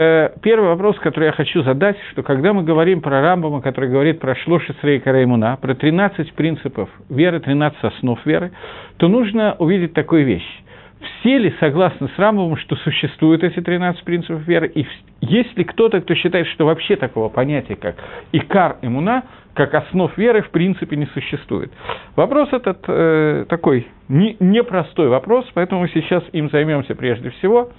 Первый вопрос, который я хочу задать, что когда мы говорим про Рамбама, который говорит про Шлоши Срейкара Эмуна, про 13 принципов веры, 13 основ веры, то нужно увидеть такую вещь. Все ли согласны с Рамбамом, что существуют эти 13 принципов веры? И есть ли кто-то, кто считает, что вообще такого понятия, как Икар Эмуна, как основ веры, в принципе, не существует? Вопрос этот такой непростой вопрос, поэтому мы сейчас им займемся прежде всего.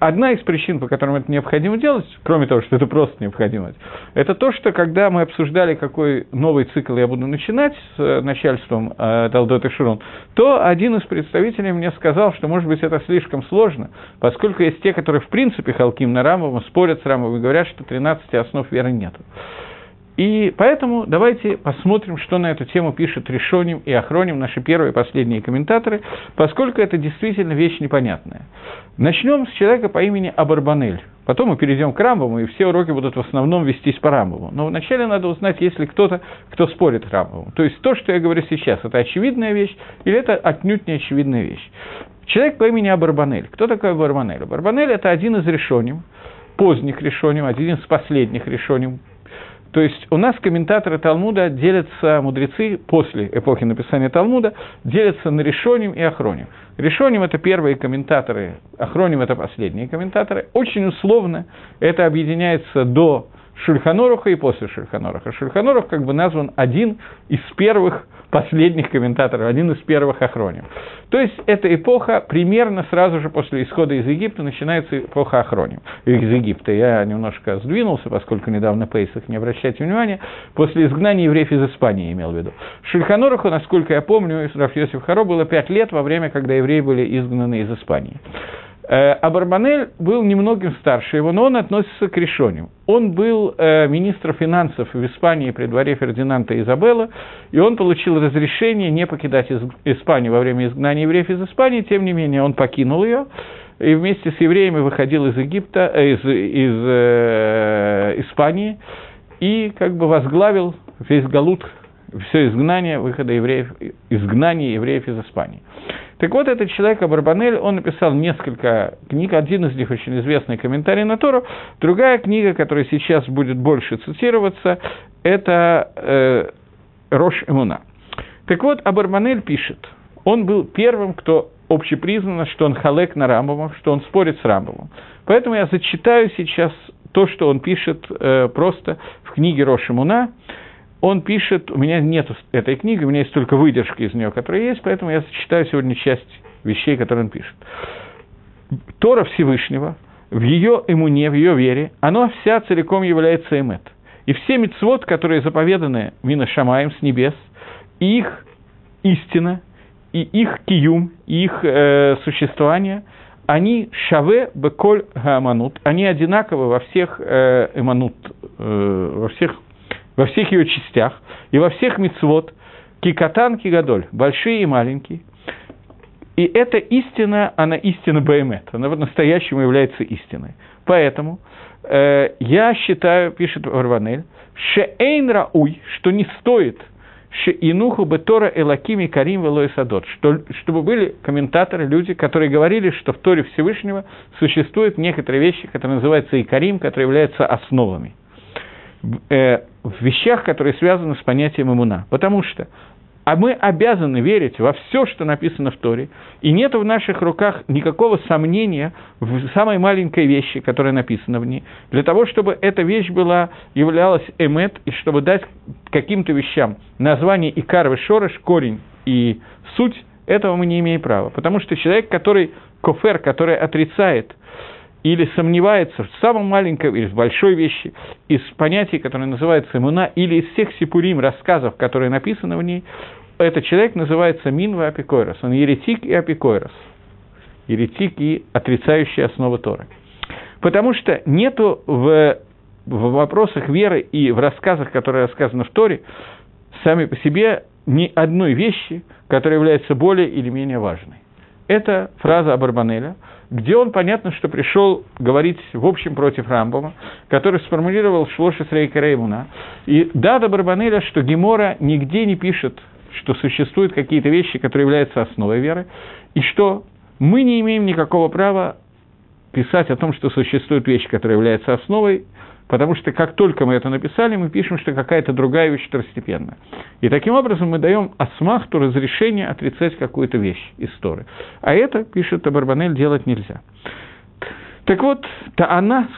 Одна из причин, по которым это необходимо делать, кроме того, что это просто необходимо, это то, что когда мы обсуждали, какой новый цикл я буду начинать с начальством Талдот и Шурон, то один из представителей мне сказал, что, может быть, это слишком сложно, поскольку есть те, которые, в принципе, халким на Рамбама, спорят с Рамбамом и говорят, что 13 основ веры нет. И поэтому давайте посмотрим, что на эту тему пишут Ришоним и Ахроним, наши первые и последние комментаторы, поскольку это действительно вещь непонятная. Начнем с человека по имени Абарбанель. Потом мы перейдем к Рамбаму, и все уроки будут в основном вестись по Рамбаму. Но вначале надо узнать, есть ли кто-то, кто спорит с Рамбамом. То есть то, что я говорю сейчас, это очевидная вещь или это отнюдь не очевидная вещь. Человек по имени Абарбанель. Кто такой Абарбанель? Абарбанель – это один из Ришоним, поздних Ришоним, один из последних Ришоним. То есть у нас комментаторы Талмуда делятся, мудрецы после эпохи написания Талмуда, делятся на Ришоним и Ахроним. Ришоним – это первые комментаторы, Ахроним – это последние комментаторы. Очень условно это объединяется до Шульхан Аруха и после Шульхан Аруха. Шульхан Арух как бы назван один из первых последних комментаторов, один из первых Ахроним. То есть эта эпоха примерно сразу же после исхода из Египта начинается эпоха Ахроним. Из Египта я немножко сдвинулся, поскольку недавно Пейсах, не обращайте внимания, после изгнания евреев из Испании имел в виду. Шульхан Аруху, насколько я помню, Рав Йосеф Харо было 5 лет во время, когда евреи были изгнаны из Испании. Абарбанель был немногим старше его, но он относится к Ришоним. Он был министром финансов в Испании при дворе Фердинанда и Изабеллы, и он получил разрешение не покидать Испанию во время изгнания евреев из Испании, тем не менее он покинул ее, и вместе с евреями выходил из Египта, Испании, и как бы возглавил весь галут, все изгнание выхода евреев, изгнание евреев из Испании. Так вот, этот человек, Абарбанель, он написал несколько книг, один из них очень известный комментарий на Тору, другая книга, которая сейчас будет больше цитироваться, это «Рош Эмуна». Так вот, Абарбанель пишет, он был первым, кто общепризнано, что он халек на Рамбама, что он спорит с Рамбамом. Поэтому я зачитаю сейчас то, что он пишет просто в книге «Рош Эмуна». Он пишет, у меня нет этой книги, у меня есть только выдержки из нее, которые есть, поэтому я зачитаю сегодня часть вещей, которые он пишет. Тора Всевышнего, в ее эмуне, в ее вере, она вся целиком является эмет. И все мицвот, которые заповеданы мина шамаем с небес, и их истина, и их киюм, и их существование, они шаве беколь гааманут, они одинаковы во всех эманут, во всех ее частях и во всех мицвот, кикатан, кигадоль, большие и маленькие. И эта истина, она истина бэймет, она по-настоящему является истиной. Поэтому я считаю, пишет Варванель, шеэйн рауй, что не стоит шеинуху бетора элакими карим велой садот, чтобы были комментаторы, люди, которые говорили, что в Торе Всевышнего существуют некоторые вещи, которые называются икарим, которые являются основами. В вещах, которые связаны с понятием иммуна. Потому что мы обязаны верить во все, что написано в Торе, и нет в наших руках никакого сомнения в самой маленькой вещи, которая написана в ней, для того, чтобы эта вещь была, являлась эмет, и чтобы дать каким-то вещам название икар вешореш, корень и суть, этого мы не имеем права. Потому что человек, который кофер, который отрицает, или сомневается в самом маленьком или в большой вещи, из понятий, которое называется эмуна, или из всех сипурим рассказов, которые написаны в ней, этот человек называется мин ва апикойрос, он еретик и апикойрос, еретик и отрицающий основы Торы. Потому что нету в вопросах веры и в рассказах, которые рассказаны в Торе, сами по себе ни одной вещи, которая является более или менее важной. Это фраза Абарбанеля, где он, понятно, что пришел говорить, в общем, против Рамбама, который сформулировал Шлоши Срейкара Эмуна. И да, до Абарбанеля, что Гемора нигде не пишет, что существуют какие-то вещи, которые являются основой веры, и что мы не имеем никакого права писать о том, что существует вещь, которая является основой, потому что как только мы это написали, мы пишем, что какая-то другая вещь второстепенная. И таким образом мы даем осмахту разрешение отрицать какую-то вещь из Торы. А это, пишет Абарбанель, делать нельзя. Так вот,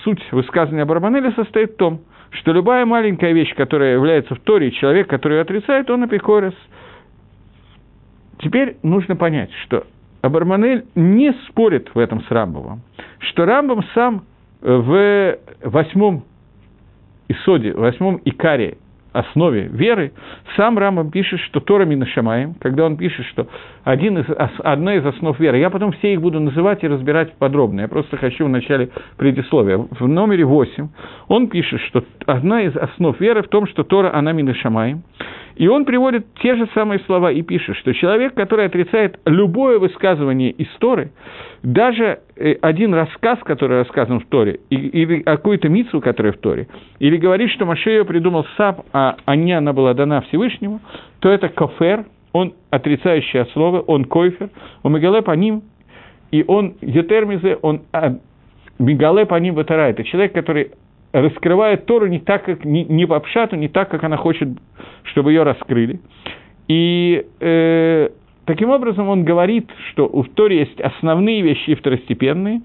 суть высказывания Абарбанеля состоит в том, что любая маленькая вещь, которая является в Торе, человек, который ее отрицает, он апикорес. Теперь нужно понять, что Абарбанель не спорит в этом с Рамбамом, что Рамбам сам в 8-м Исоде, в 8-м Икаре, основе веры, сам Рамбам пишет, что Тора мина шамаим, когда он пишет, что одна из основ веры, я потом все их буду называть и разбирать подробно, я просто хочу в начале предисловия, в номере 8 он пишет, что одна из основ веры в том, что Тора, она мина шамаим, и он приводит те же самые слова и пишет, что человек, который отрицает любое высказывание из Торы, даже один рассказ, который рассказан в Торе, или какую-то мицву, которая в Торе, или говорит, что Моше ее придумал сам, а не она была дана Всевышнему, то это кофер, он отрицающий от слова, он койфер, он мегале по ним, и он етермизе, он мегале по ним ватара. Это человек, который раскрывает Тору не так, как не по пшату, не так, как она хочет, чтобы ее раскрыли. И таким образом он говорит, что в Торе есть основные вещи и второстепенные,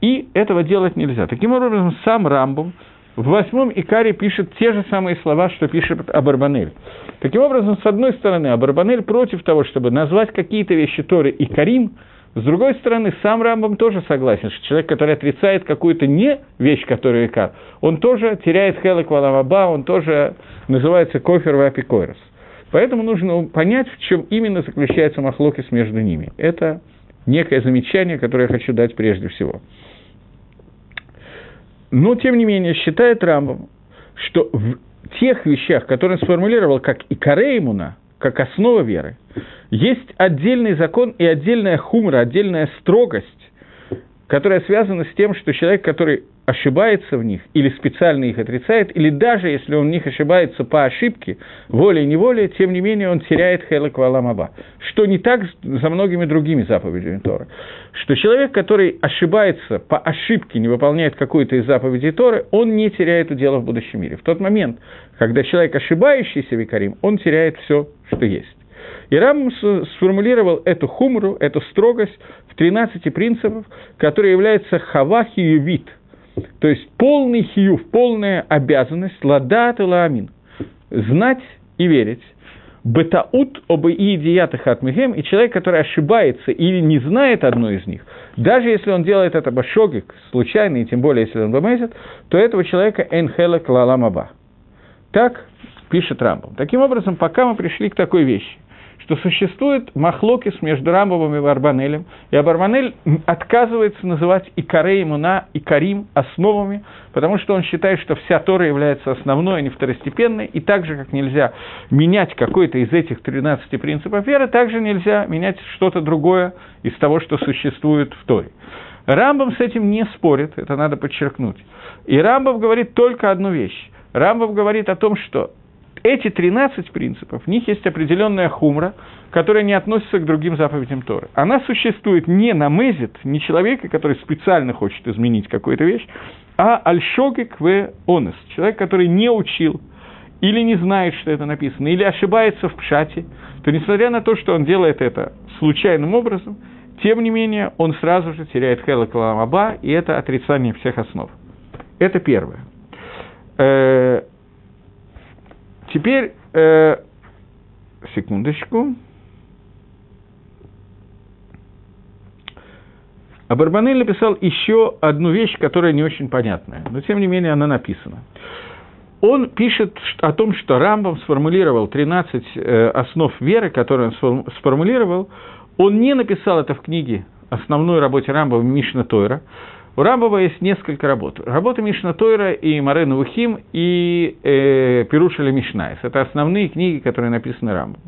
и этого делать нельзя. Таким образом, сам Рамбам в 8-м Икаре пишет те же самые слова, что пишет Абарбанель. Таким образом, с одной стороны, Абарбанель против того, чтобы назвать какие-то вещи Торы Икарим, с другой стороны, сам Рамбам тоже согласен, что человек, который отрицает какую-то не вещь, которую Икар, он тоже теряет хелек валамаба, он тоже называется кофер вапикойрос. Поэтому нужно понять, в чем именно заключается махлокис между ними. Это некое замечание, которое я хочу дать прежде всего. Но, тем не менее, считает Рамбам, что в тех вещах, которые он сформулировал как икареймуна, как основа веры, есть отдельный закон и отдельная хумра, отдельная строгость, которая связана с тем, что человек, который ошибается в них, или специально их отрицает, или даже если он в них ошибается по ошибке, волей-неволей, тем не менее он теряет хелек валам аба, что не так за многими другими заповедями Торы. Что человек, который ошибается по ошибке, не выполняет какую-то из заповедей Торы, он не теряет удела в будущем мире. В тот момент, когда человек, ошибающийся в Икарим, он теряет все, что есть. И Рамбам сформулировал эту хумру, эту строгость в 13 принципах, которые являются хавахиювит, то есть полный хиюв, полная обязанность, ладат и лаамин, знать и верить, бетаут оба иидиятах атмигем, и человек, который ошибается или не знает одну из них, даже если он делает это башогик, случайно, и тем более, если он бомезет, то этого человека энхелек лалам аба. Так пишет Рамбам. Таким образом, пока мы пришли к такой вещи, что существует махлокис между Рамбамом и Абарбанелем, и Абарбанель отказывается называть Икарей, Муна, Икарим основами, потому что он считает, что вся Тора является основной, а не второстепенной, и так же, как нельзя менять какой-то из этих 13 принципов веры, также нельзя менять что-то другое из того, что существует в Торе. Рамбам с этим не спорит, это надо подчеркнуть. И Рамбам говорит только одну вещь. Рамбам говорит о том, что эти 13 принципов, в них есть определенная хумра, которая не относится к другим заповедям Торы. Она существует не на мезет, не человека, который специально хочет изменить какую-то вещь, а альшогик в онес, человек, который не учил, или не знает, что это написано, или ошибается в пшате, то, несмотря на то, что он делает это случайным образом, тем не менее, он сразу же теряет хелек лалам аба, и это отрицание всех основ. Это первое. Теперь, секундочку. Абарбанель написал еще одну вещь, которая не очень понятная, но, тем не менее, она написана. Он пишет о том, что Рамбам сформулировал 13 основ веры, которые он сформулировал. Он не написал это в книге, основной работе Рамбама «Мишна Тойра». У Рамбама есть несколько работ. Работы Мишна Тойра и Морэ Невухим, и Пируш эль Мишнайс. Это основные книги, которые написаны Рамбамом.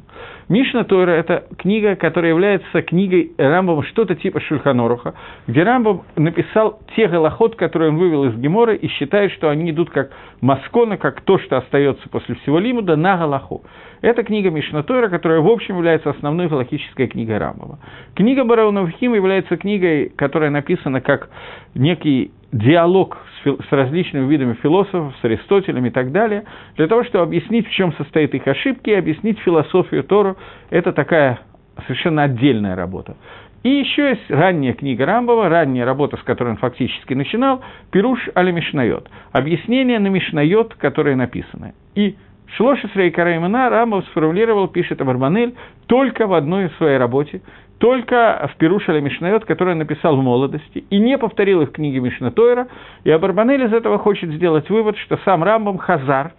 Мишна Тойра – это книга, которая является книгой Рамбама, что-то типа Шульхан Аруха, где Рамбам написал те галахот, которые он вывел из Геморы, и считает, что они идут как маскона, как то, что остается после всего лимуда, на галаху. Это книга Мишна Тойра, которая, в общем, является основной галахической книгой Рамбама. Книга Морэ Невухим является книгой, которая написана как некий диалог с различными видами философов, с Аристотелем и так далее, для того, чтобы объяснить, в чем состоят их ошибки, и объяснить философию Тору. Это такая совершенно отдельная работа. И еще есть ранняя книга Рамбова, ранняя работа, с которой он фактически начинал, «Пируш аль Мишнайот», объяснение на Мишнайот, которое написано. И Шлошес Рейкарей Мина Рамбов сформулировал, пишет Абарбанель, только в одной из своей работе, только в «Пируш аль Мишнайот», который он написал в молодости, и не повторил их в книге Мишна Тойра. И Абарбанель из этого хочет сделать вывод, что сам Рамбам Хазар,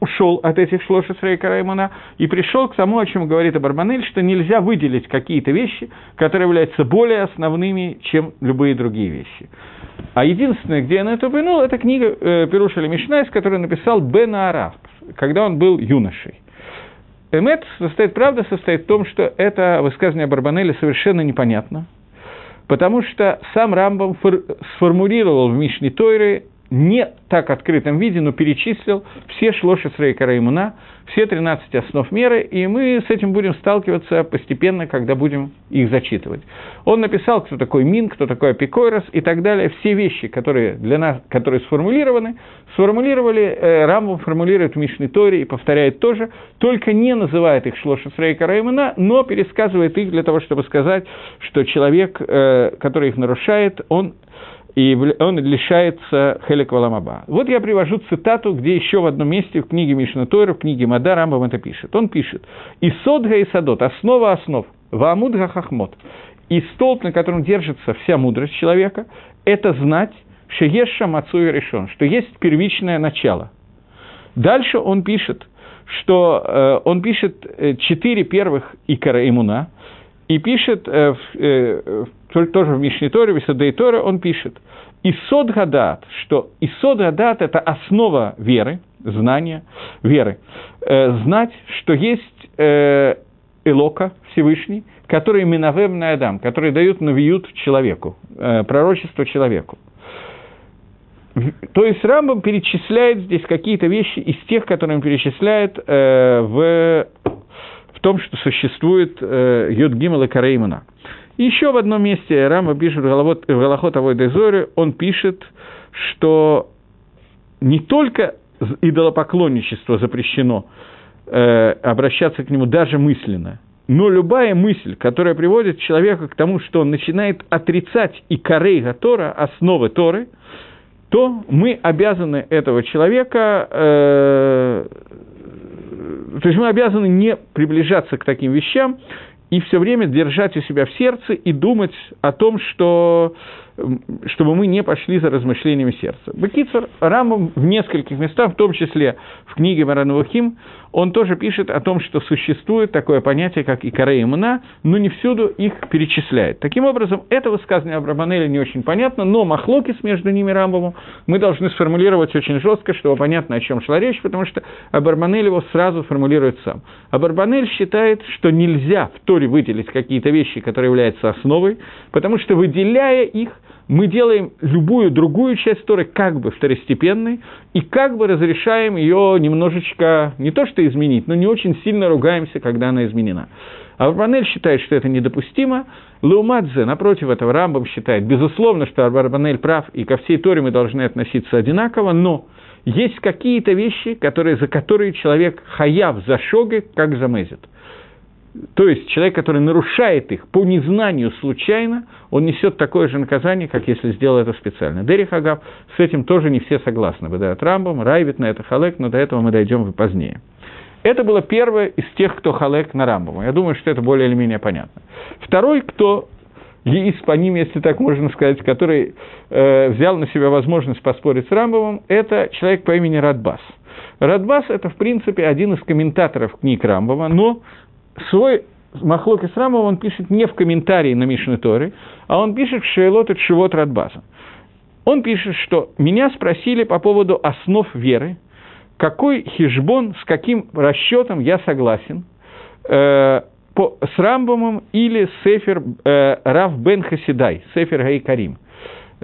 ушел от этих Шлошес Рейкарей Мина и пришел к тому, о чем говорит Абарбанель, что нельзя выделить какие-то вещи, которые являются более основными, чем любые другие вещи. А единственное, где он это упомянул, это книга «Пируш аль Мишнайс», которую написал Бен Аарав, когда он был юношей. Эмет, правда, состоит в том, что это высказывание Абарбанеля совершенно непонятно, потому что сам Рамбам сформулировал в Мишне Тойре не так открытом виде, но перечислил все Шлошес Рейкарей Мина, все 13 основ меры, и мы с этим будем сталкиваться постепенно, когда будем их зачитывать. Он написал, кто такой Мин, кто такой Апикойрос и так далее. Все вещи, которые для нас, которые сформулировали, Рамбам формулирует в Мишне Торе и повторяет тоже, только не называет их Шлошес Рейкарей Мина, но пересказывает их для того, чтобы сказать, что человек, который их нарушает, он лишается Хелек Валамаба. Вот я привожу цитату, где еще в одном месте в книге Мишна Тойра, в книге Мада Рамбам это пишет. Он пишет: «Исод га исадот, основа основ, ваамуд га хахмот». И столб, на котором держится вся мудрость человека, это знать, шеешша мацуй решен, что есть первичное начало. Дальше он пишет, что он пишет 4 первых икара имуна, и пишет тоже в Мишне Торе, в Исодей Торе, он пишет «Исод гадат», что «Исод гадат» – это основа веры, знания, веры. Знать, что есть Элока Всевышний, который минавэм на Адам, который дает навиют человеку, пророчество человеку. То есть Рамбам перечисляет здесь какие-то вещи из тех, которые он перечисляет в том, что существует Йод Гимел и Карей Мина. Еще в одном месте Рамбам пишет в Галахот Авойда Зоре, он пишет, что не только идолопоклонничество запрещено обращаться к нему даже мысленно, но любая мысль, которая приводит человека к тому, что он начинает отрицать икарей га-Тора, основы Торы, то мы обязаны этого человека... То есть мы обязаны не приближаться к таким вещам и все время держать у себя в сердце и думать о том, чтобы мы не пошли за размышлениями сердца. Бекицур, Рамбам в нескольких местах, в том числе в книге Моран Вухим, он тоже пишет о том, что существует такое понятие, как икарей имуна, но не всюду их перечисляет. Таким образом, это высказывание Абарбанеля не очень понятно, но махлокис между ними Рамбамом мы должны сформулировать очень жестко, чтобы понятно, о чем шла речь, потому что Абарбанель его сразу формулирует сам. Абарбанель считает, что нельзя в Торе выделить какие-то вещи, которые являются основой, потому что, выделяя их, мы делаем любую другую часть Торы как бы второстепенной и как бы разрешаем ее немножечко, не то что изменить, но не очень сильно ругаемся, когда она изменена. Абарбанель считает, что это недопустимо. Леумадзе, напротив этого, Рамбам считает, безусловно, что Абарбанель прав, и ко всей Торе мы должны относиться одинаково, но есть какие-то вещи, за которые человек хаяв за шоги, как за мезет. То есть человек, который нарушает их по незнанию случайно, он несет такое же наказание, как если сделал это специально. Дерих Агав, с этим тоже не все согласны. Выдает Рамбам, Райвит на это халек, но до этого мы дойдем позднее. Это было первое из тех, кто халек на Рамбама. Я думаю, что это более или менее понятно. Второй, кто яис по ним, если так можно сказать, который взял на себя возможность поспорить с Рамбамом, это человек по имени Радбас. Радбас – это, в принципе, один из комментаторов книг Рамбама, но... Свой махлок из Рамбама он пишет не в комментарии на Мишне Торе, а он пишет в Шейлот и Тшувот Радбаса. Он пишет, что меня спросили по поводу основ веры, какой хижбон, с каким расчетом я согласен, с Рамбамом или Сефер Рав Бен Хасидай, Сефер Гаикарим.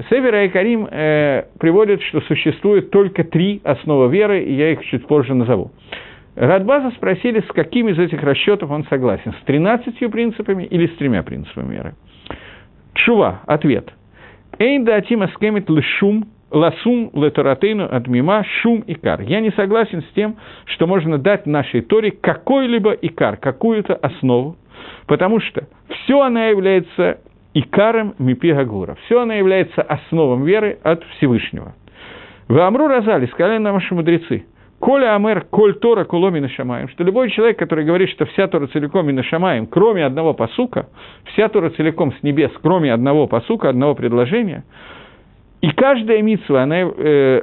Сефер Гаикарим приводит, что существует только 3 основы веры, и я их чуть позже назову. Радбаса спросили, с каким из этих расчетов он согласен, с 13 принципами или с 3 принципами веры. Тшува, ответ. Эйда Атима скемит лшум, ласум летаратейну адмима шум икар. Я не согласен с тем, что можно дать нашей Торе какой-либо икар, какую-то основу, потому что все она является икаром мипи гагура, все она является основой веры от Всевышнего. В Амру Разали сказали нам наши мудрецы, «Коля Амер, коль Тора, куло мина шамаем», что любой человек, который говорит, что вся Тора целиком мина шамаем, кроме одного пасука, вся Тора целиком с небес, кроме одного пасука, одного предложения, и каждая мицва,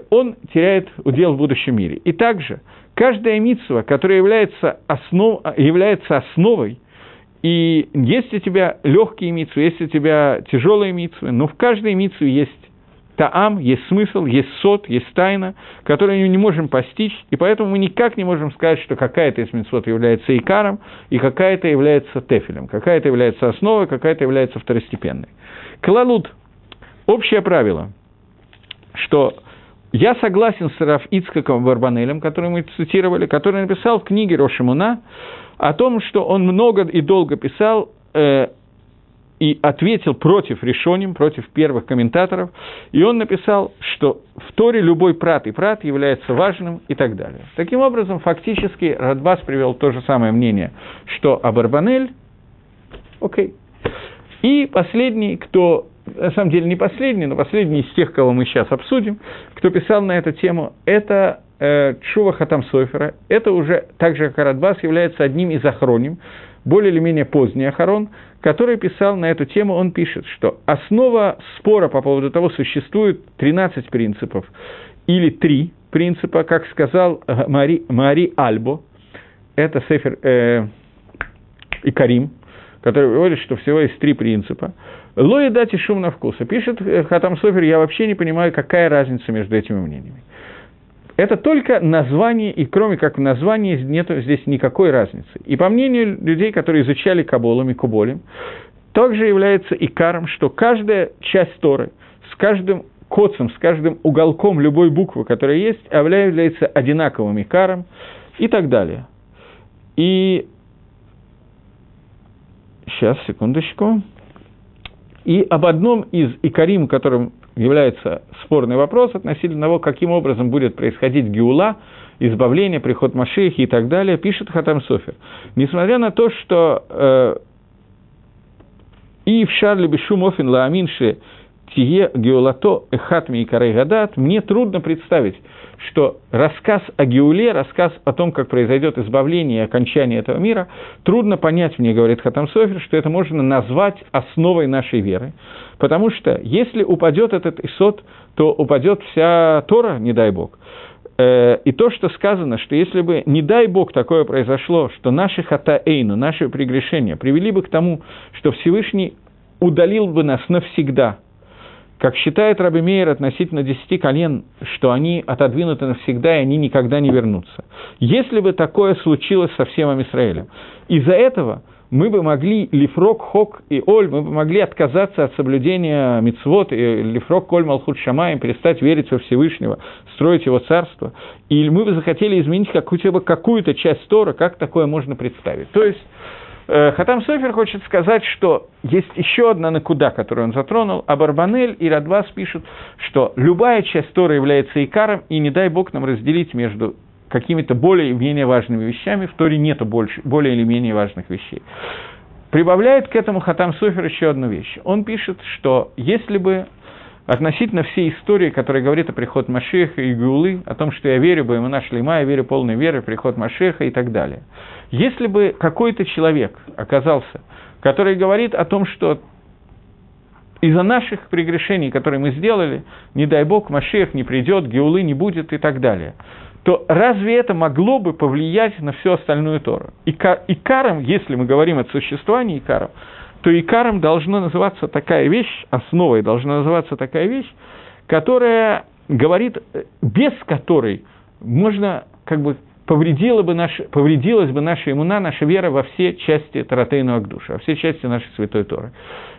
он теряет удел в будущем мире. И также каждая мицва, которая является основой, и есть у тебя легкие мицвы, есть у тебя тяжелые мицвы, но в каждой мицве есть таам, есть смысл, есть сот, есть тайна, которую мы не можем постичь, и поэтому мы никак не можем сказать, что какая-то из мицвот является икаром, и какая-то является тефелем, какая-то является основой, какая-то является второстепенной. Клалут. Общее правило, что я согласен с Рав Ицхаком Барбанелем, который мы цитировали, который написал в книге Рош Эмуна о том, что он много и долго писал и ответил против решоним, против первых комментаторов, и он написал, что в Торе любой прат и прат является важным и так далее. Таким образом, фактически Радбас привел то же самое мнение, что Абарбанель. Окей. И последний, кто, на самом деле не последний, но последний из тех, кого мы сейчас обсудим, кто писал на эту тему, это Тшува Хатам Софера, это уже, так же как Радбас, является одним из ахроним, более или менее поздний ахарон, который писал на эту тему, он пишет, что основа спора по поводу того, существует 13 принципов, или 3 принципа, как сказал Мари Альбо, это Сефер Икарим, который говорит, что всего есть 3 принципа. Лои дати шум на вкуса. Пишет Хатам Софер, я вообще не понимаю, какая разница между этими мнениями. Это только название, и кроме как в названии нет здесь никакой разницы. И по мнению людей, которые изучали Каболом и Куболем, также является икаром, что каждая часть Торы с каждым коцем, с каждым уголком любой буквы, которая есть, является одинаковым икаром и так далее. И... Сейчас, секундочку. И об одном из икарим, которым является спорный вопрос, относительно того, каким образом будет происходить геула, избавление, приход Машиахи и так далее, пишет Хатам Софер. Несмотря на то, что «И в Шарле Бешум Офин Лааминши Тие Геулато Эхатми и Карайгадат» мне трудно представить, что рассказ о Геуле, рассказ о том, как произойдет избавление и окончание этого мира, трудно понять, мне говорит Хатам Софер, что это можно назвать основой нашей веры. Потому что если упадет этот Исот, то упадет вся Тора, не дай Бог. И то, что сказано, что если бы, не дай Бог, такое произошло, что наши хатаэйну, наши прегрешения привели бы к тому, что Всевышний удалил бы нас навсегда, как считает Раби Меир относительно 10 колен, что они отодвинуты навсегда, и они никогда не вернутся. Если бы такое случилось со всем Ам-Исраэлем, из-за этого мы бы могли лифрок, хок и оль, мы бы могли отказаться от соблюдения мицвот, и лифрок, коль, малхут, шамаем, перестать верить во Всевышнего, строить его царство, и мы бы захотели изменить какую-то часть Тора, как такое можно представить. То есть... Хатам Софер хочет сказать, что есть еще одна накуда, которую он затронул, а Барбанель и Радбас пишут, что любая часть Торы является икаром, и не дай Бог нам разделить между какими-то более или менее важными вещами, в Торе нету больше, более или менее важных вещей. Прибавляет к этому Хатам Софер еще одну вещь. Он пишет, что если бы относительно всей истории, которая говорит о приходе Машиаха и Геулы, о том, что я верю, Баэмуна наш Шлейма, я верю полной верой, приход Машиаха и так далее. Если бы какой-то человек оказался, который говорит о том, что из-за наших прегрешений, которые мы сделали, не дай Бог, Машиах не придет, Геулы не будет и так далее, то разве это могло бы повлиять на всю остальную Тору? Икаром, если мы говорим о существовании икаром, то икаром должна называться такая вещь, основой должна называться такая вещь, которая говорит, без которой можно, повредилась бы наша иммуна, наша вера во все части Таратейну Агдуша, во все части нашей Святой Торы.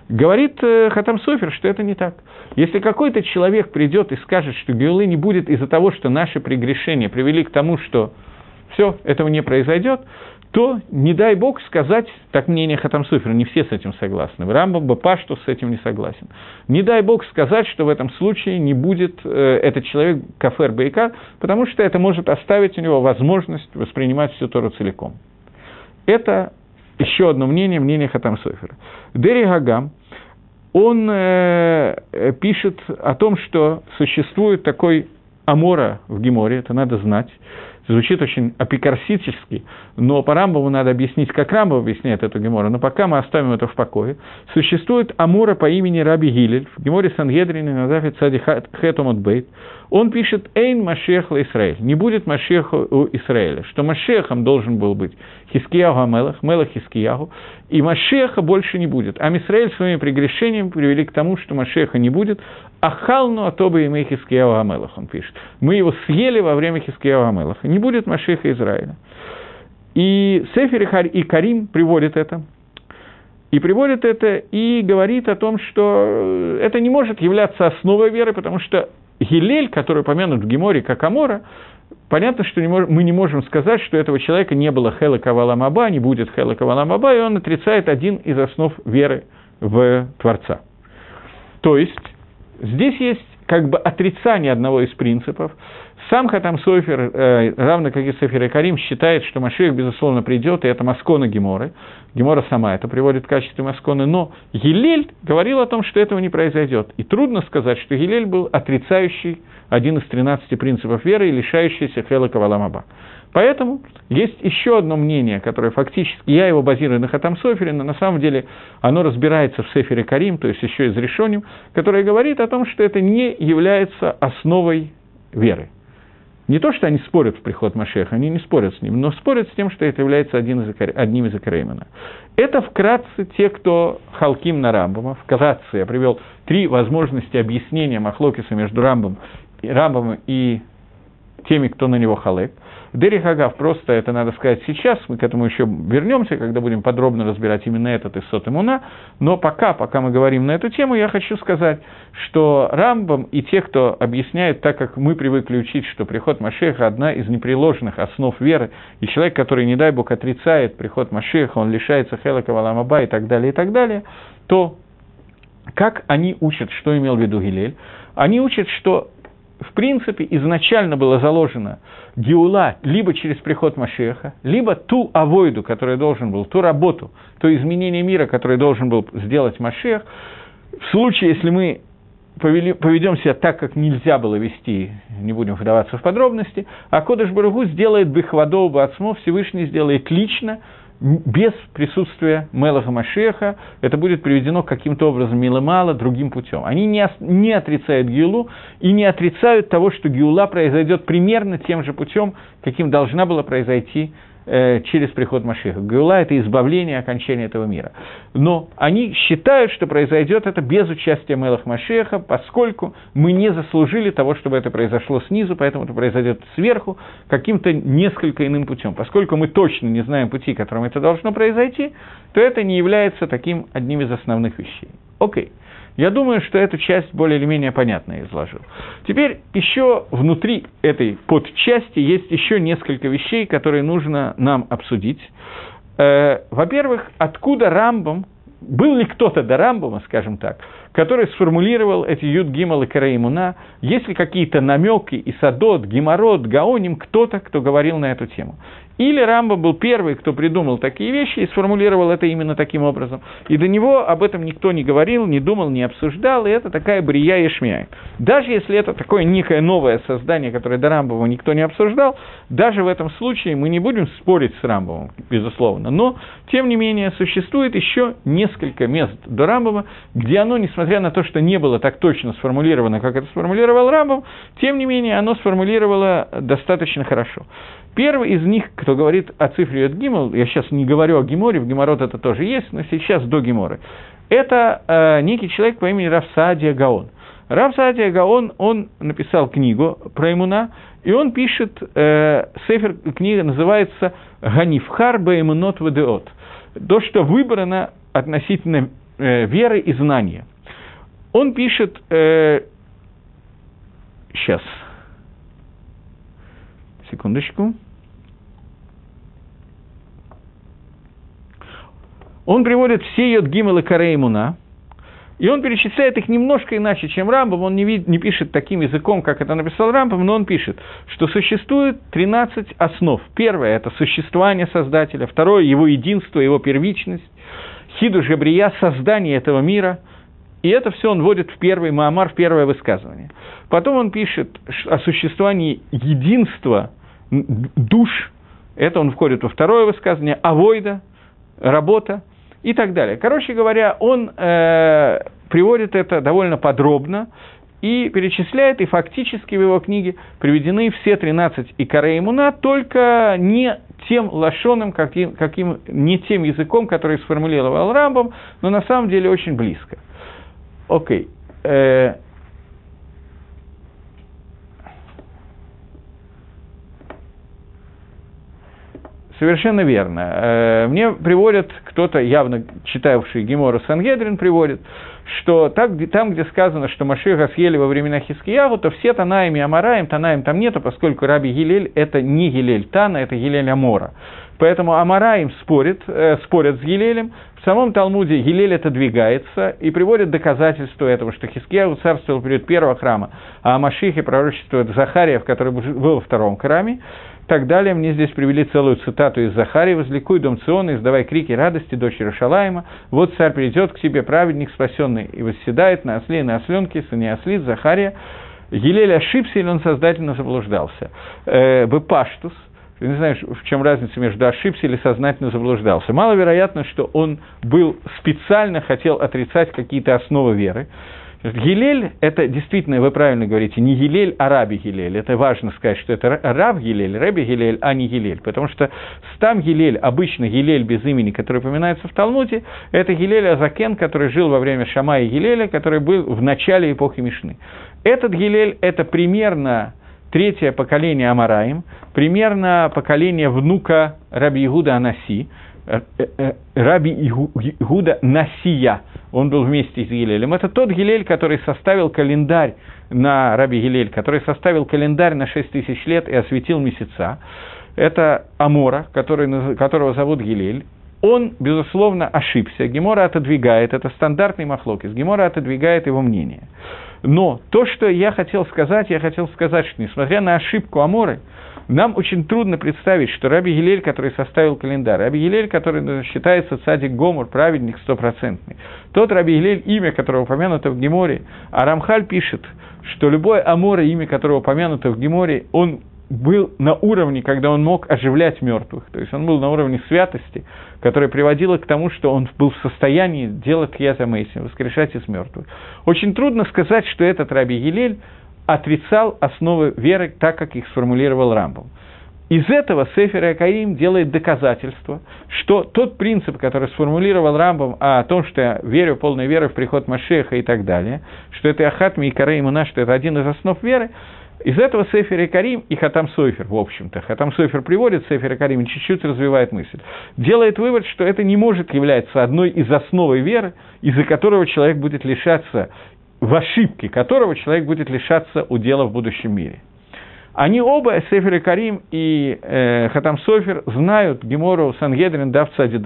Говорит Хатам Софер, что это не так. Если какой-то человек придет и скажет, что Геулы не будет из-за того, что наши прегрешения привели к тому, что все, этого не произойдет, то, не дай бог, сказать, так мнение Хатам Суфера, не все с этим согласны, Рамбам Бапашту с этим не согласен, не дай бог сказать, что в этом случае не будет этот человек кафер бейка, потому что это может оставить у него возможность воспринимать всю Тору целиком. Это еще одно мнение, мнение Хатам Суфера. Дери Гагам, он пишет о том, что существует такой Амора в Геморе, это надо знать. Звучит очень апикарсически, но по Рамбаму надо объяснить, как Рамбам объясняет эту гемору, но пока мы оставим это в покое. Существует Амора по имени Раби Гилель, в геморе Сангедрин и Назафе Цади Хэтомот Бейт. Он пишет «Эйн Машех ла Исраэль», «Не будет Машеха у Исраэля», что Машехом должен был быть Хискияху Амелах, Мелах Хискияху, и Машеха больше не будет. А Исраэль своими прегрешениями привели к тому, что Машеха не будет, «Ахалну атобе и мы Хискияху Амелах», он пишет. «Мы его съели во время Хискияху Амелаха». Не будет Машеха Израиля. И Сефер и Карим приводят это. И приводит это, и говорит о том, что это не может являться основой веры, потому что Гилель, который упомянут в Геморе как Амора, понятно, что мы не можем сказать, что этого человека не было Хела Кавалам Аба, не будет Хела Кавалам Аба, и он отрицает один из основ веры в Творца. То есть, здесь есть как бы отрицание одного из принципов. Сам Хатам Софер, равно как и Софер и Карим, считает, что Машех, безусловно, придет, и это Маскона Геморы. Гемора сама это приводит в качестве Масконы, но Гилель говорил о том, что этого не произойдет. И трудно сказать, что Гилель был отрицающий один из 13 принципов веры и лишающийся Хела Кавалам Аба. Поэтому есть еще одно мнение, которое фактически, я его базирую на Хатам Софере, но на самом деле оно разбирается в Сефере Карим, то есть еще и с Решоним, которое говорит о том, что это не является основой веры. Не то, что они спорят в приход Машеха, они не спорят с ним, но спорят с тем, что это является одним из Акареймена. Это вкратце те, кто халким на Рамбама. Вкратце я привел 3 возможности объяснения Махлокиса между Рамбамом и теми, кто на него халек. Дери Хагав, просто это надо сказать сейчас, мы к этому еще вернемся, когда будем подробно разбирать именно этот Иссот Эмуна, но пока мы говорим на эту тему, я хочу сказать, что Рамбам и те, кто объясняет, так как мы привыкли учить, что приход Машеха – одна из непреложных основ веры, и человек, который, не дай бог, отрицает приход Машеха, он лишается Хела Кавалам Аба и так далее, то как они учат, что имел в виду Гилель? Они учат, что в принципе, изначально было заложено геула либо через приход Машеха, либо ту авойду, который должен был, ту работу, то изменение мира, которое должен был сделать Машех. В случае, если мы поведем себя так, как нельзя было вести, не будем вдаваться в подробности, а Кодеш Барух Ху сделает бехвадо баацмо, Всевышний сделает лично, без присутствия Мелаха Машеха, это будет приведено каким-то образом мило-мало, другим путем. Они не отрицают Геулу и не отрицают того, что Геула произойдет примерно тем же путем, каким должна была произойти через приход Машеха. Геула – это избавление, окончание этого мира. Но они считают, что произойдет это без участия Мелах Машеха, поскольку мы не заслужили того, чтобы это произошло снизу, поэтому это произойдет сверху каким-то несколько иным путем. Поскольку мы точно не знаем пути, которым это должно произойти, то это не является таким одним из основных вещей. Окей. Я думаю, что эту часть более или менее понятно я изложил. Теперь еще внутри этой подчасти есть еще несколько вещей, которые нужно нам обсудить. Во-первых, откуда Рамбам, был ли кто-то до Рамбама, скажем так, который сформулировал эти Юд Гимал и Корей Муна, есть ли какие-то намеки и Садот, Гемарот, Гаоним, кто-то, кто говорил на эту тему. Или Рамбам был первый, кто придумал такие вещи и сформулировал это именно таким образом. И до него об этом никто не говорил, не думал, не обсуждал, и это такая брия Ешмия. Даже если это такое некое новое создание, которое до Рамбама никто не обсуждал, даже в этом случае мы не будем спорить с Рамбамом, безусловно. Но, тем не менее, существует еще несколько мест до Рамбама, где оно, несмотря на то, что не было так точно сформулировано, как это сформулировал Рамбам, тем не менее, оно сформулировало достаточно хорошо. Первый из них, кто говорит о цифре Йод Гимел, я сейчас не говорю о Геморе, в Геморот это тоже есть, но сейчас до Геморы, это некий человек по имени Рав Саадия Гаон. Рав Саадия Гаон, он написал книгу про Эмуна, и он пишет, сефер, книга называется «Ганифхар баэмунот вадеот», то, что выбрано относительно веры и знания. Он пишет, сейчас, секундочку. Он приводит все йод-гимелы Кареймуна, и он перечисляет их немножко иначе, чем Рамбам. Он не пишет таким языком, как это написал Рамбам, но он пишет, что существует 13 основ. Первое – это существование Создателя. Второе – его единство, его первичность. Хидуш Габрия – создание этого мира. И это все он вводит в первый маамар, в первое высказывание. Потом он пишет о существовании единства душ. Это он входит во второе высказывание. Авойда – работа. И так далее. Короче говоря, он приводит это довольно подробно и перечисляет, и фактически в его книге приведены все 13 икарей Эмуна, только не тем лашоном, каким, не тем языком, который сформулировал Рамбам, но на самом деле очень близко. Окей. Совершенно верно. Мне приводят, кто-то, явно читавший Гемору Сангедрин, приводит, что там, где сказано, что Машиаха съели во времена Хискияху, то все Танаим и Амараим, Танаим там нету, поскольку Раби Гилель – это не Гилель Тана, это Гилель Амора. Поэтому Амараим спорят с Гилелем. В самом Талмуде Гилель отодвигается и приводит доказательство этого, что Хискияху царствовал в период первого храма, а о Машиахе пророчествует Захария, который был во втором храме. И так далее. Мне здесь привели целую цитату из Захарии. «Возликуй, дом Циона, издавай крики радости, дочь Иерушалаима. Вот царь придет к тебе, праведник спасенный, и восседает на осле и на осленке, сыне ослиц». Захария. Гилель ошибся, или он сознательно заблуждался? Бепаштус. Не знаю, в чем разница между ошибся или сознательно заблуждался. Маловероятно, что он был специально хотел отрицать какие-то основы веры. Гилель – это действительно, вы правильно говорите, не Гилель, а Раби Гилель. Это важно сказать, что это Рав Гилель, Раби Гилель, а не Гилель. Потому что Стам Гилель, обычно Гилель без имени, который упоминается в Талмуде, это Гилель Азакен, который жил во время Шамая и Гилеля, который был в начале эпохи Мишны. Этот Гилель – это примерно третье поколение Амараим, примерно поколение внука Раби Игуда Анаси, Раби Игуда Насия. Он был вместе с Гилелем. Это тот Гилель, который составил календарь на Раби Гилель, который составил календарь на 6 тысяч лет и осветил месяца. Это Амора, которого зовут Гилель. Он, безусловно, ошибся. Гемора отодвигает, это стандартный махлокис, Гемора отодвигает его мнение. Но то, что я хотел сказать, что несмотря на ошибку Аморы, нам очень трудно представить, что Раби Гилель, который составил календарь, Раби Гилель, который считается цадик Гомур, праведник стопроцентный, тот Раби Гилель, имя которого упомянуто в Геморе, а Рамхаль пишет, что любое Амора, имя которого упомянуто в Геморе, он был на уровне, когда он мог оживлять мертвых, то есть он был на уровне святости, которая приводила к тому, что он был в состоянии делать хьята мейтим, воскрешать из мертвых. Очень трудно сказать, что этот Раби Гилель отрицал основы веры, так как их сформулировал Рамбам. Из этого Сефер Акаим делает доказательство, что тот принцип, который сформулировал Рамбам о том, что я верю полной верой в приход Машеха и так далее, что это Ахатми и Кареймуна, что это один из основ веры, из этого Сефер Акаим и Хатам Софер, в общем-то, Хатам Софер приводит Сефер Акаим и чуть-чуть развивает мысль, делает вывод, что это не может являться одной из основ веры, из-за которого человек будет лишаться в ошибке которого человек будет лишаться удела в будущем мире. Они оба, Сефер Акаим и Хатам Софер, знают Гемору Сангедрин Дав Цади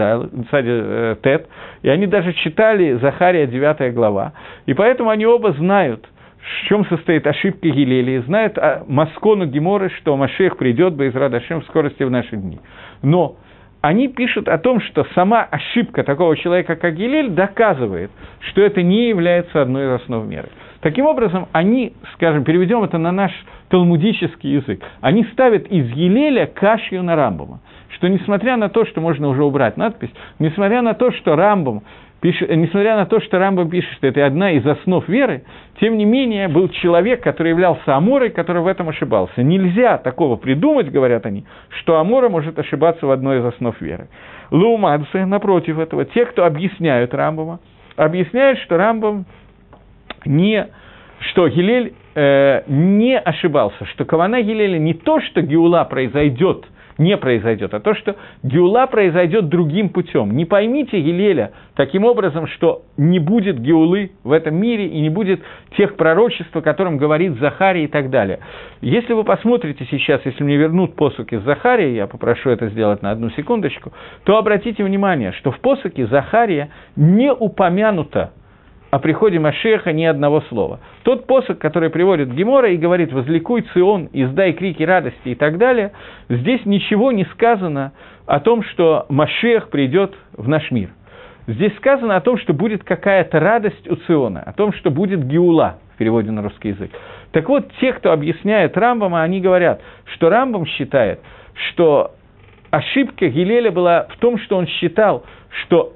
Тет, и они даже читали Захария 9 глава, и поэтому они оба знают, в чем состоит ошибка Гилеля, знают маскону Геморы, что Машиах придет Беизрат Ашем в скорости в наши дни. Но они пишут о том, что сама ошибка такого человека, как Гилель, доказывает, что это не является одной из основ меры. Таким образом, они, скажем, переведем это на наш талмудический язык, они ставят из Гилеля кашью на Рамбама, что несмотря на то, что можно уже убрать надпись, несмотря на то, что Рамбам пишет, что это одна из основ веры, тем не менее был человек, который являлся Аморой, который в этом ошибался. Нельзя такого придумать, говорят они, что Амора может ошибаться в одной из основ веры. Лаумадцы, напротив этого, те, кто объясняют Рамбама, объясняют, что Рамбам не... что Гилель не ошибался, что кавана Гилеля не то, что Геула произойдет не произойдет, а то, что геула произойдет другим путем. Не поймите Гилеля таким образом, что не будет геулы в этом мире и не будет тех пророчеств, о котором говорит Захарий и так далее. Если вы посмотрите сейчас, если мне вернут посуки с Захария, я попрошу это сделать на одну секундочку, то обратите внимание, что в посуке Захария не упомянуто о приходе Машеха ни одного слова. Тот посох, который приводит Гемора и говорит «возликуй Цион, издай крики радости» и так далее, здесь ничего не сказано о том, что Машех придет в наш мир. Здесь сказано о том, что будет какая-то радость у Циона, о том, что будет Геула, в переводе на русский язык. Так вот, те, кто объясняет Рамбама, они говорят, что Рамбам считает, что ошибка Гилеля была в том, что он считал, что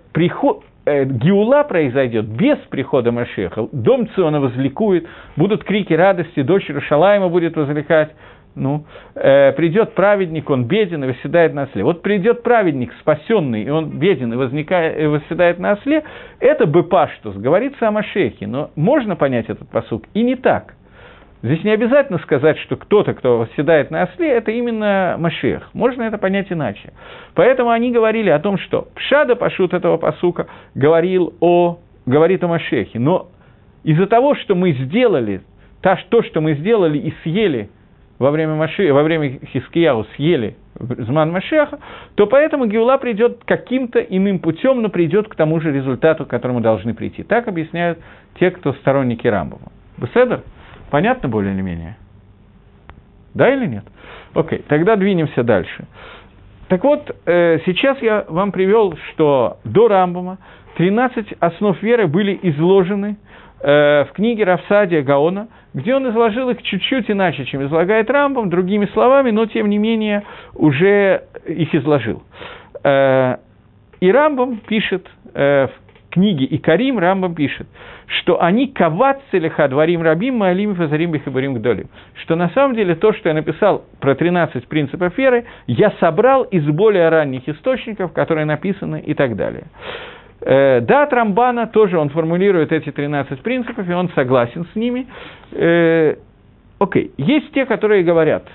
Геула произойдет без прихода Машеха. Дом Циона возликует, будут крики радости, дочь Иерушалаима будет возликать. Придет праведник, он беден и восседает на осле. Вот придет праведник, спасенный, и он беден и восседает на осле, это бы паштус, говорится о Машехе. Но можно понять этот пасук и не так. Здесь не обязательно сказать, что кто-то, кто восседает на осле, это именно Машех. Можно это понять иначе. Поэтому они говорили о том, что Пшада, пашут этого пасука, говорит о Машехе. Но из-за того, что мы сделали, то, что мы сделали и съели во время Хискияу, съели Зман Машеха, то поэтому Геула придет каким-то иным путем, но придет к тому же результату, к которому должны прийти. Так объясняют те, кто сторонники Рамбова. Беседер? Понятно более или менее? Да или нет? Окей, тогда двинемся дальше. Так вот, сейчас я вам привел, что до Рамбама 13 основ веры были изложены в книге Рав Саадия Гаона, где он изложил их чуть-чуть иначе, чем излагает Рамбам, другими словами, но тем не менее уже их изложил. И Рамбам пишет в книги Икарим, Рамбам пишет, что они кавацелиха дворим рабим, маалим фазарим бихабарим гдолим. Что на самом деле то, что я написал про 13 принципов веры, я собрал из более ранних источников, которые написаны и так далее. Да, от Рамбана тоже он формулирует эти 13 принципов, и он согласен с ними. Окей, есть те, которые говорят,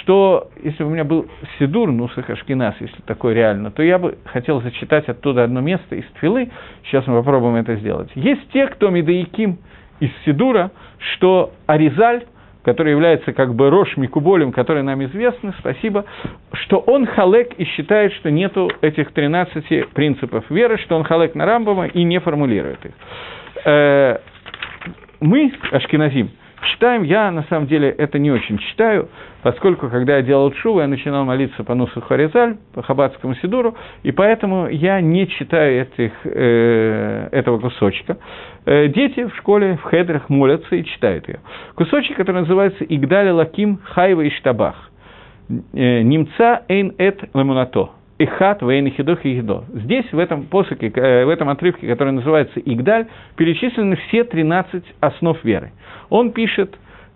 что, если бы у меня был Сидур Нусах Ашкинас, если такое реально, то я бы хотел зачитать оттуда одно место из Тфилы. Сейчас мы попробуем это сделать. Есть те, кто Медаиким из Сидура, что Аризаль, который является как бы Рош Микуболем, который нам известен, спасибо, что он халек и считает, что нету этих 13 принципов веры, что он халек на Рамбама и не формулирует их. Мы, Ашкеназим, читаем, я на самом деле это не очень читаю, поскольку, когда я делал тшуву, я начинал молиться по Нусаху Аризаль, по Хабадскому Сидуру, и поэтому я не читаю этого кусочка. Дети в школе, в хедрах молятся и читают ее. Кусочек, который называется «Игдали лаким хайва и штабах». «Немца эйн эт ламунато». Эхат, вейн, хидох и хидо. Здесь, в этом посоке, в этом отрывке, который называется Игдаль, перечислены все 13 основ веры. Он пишет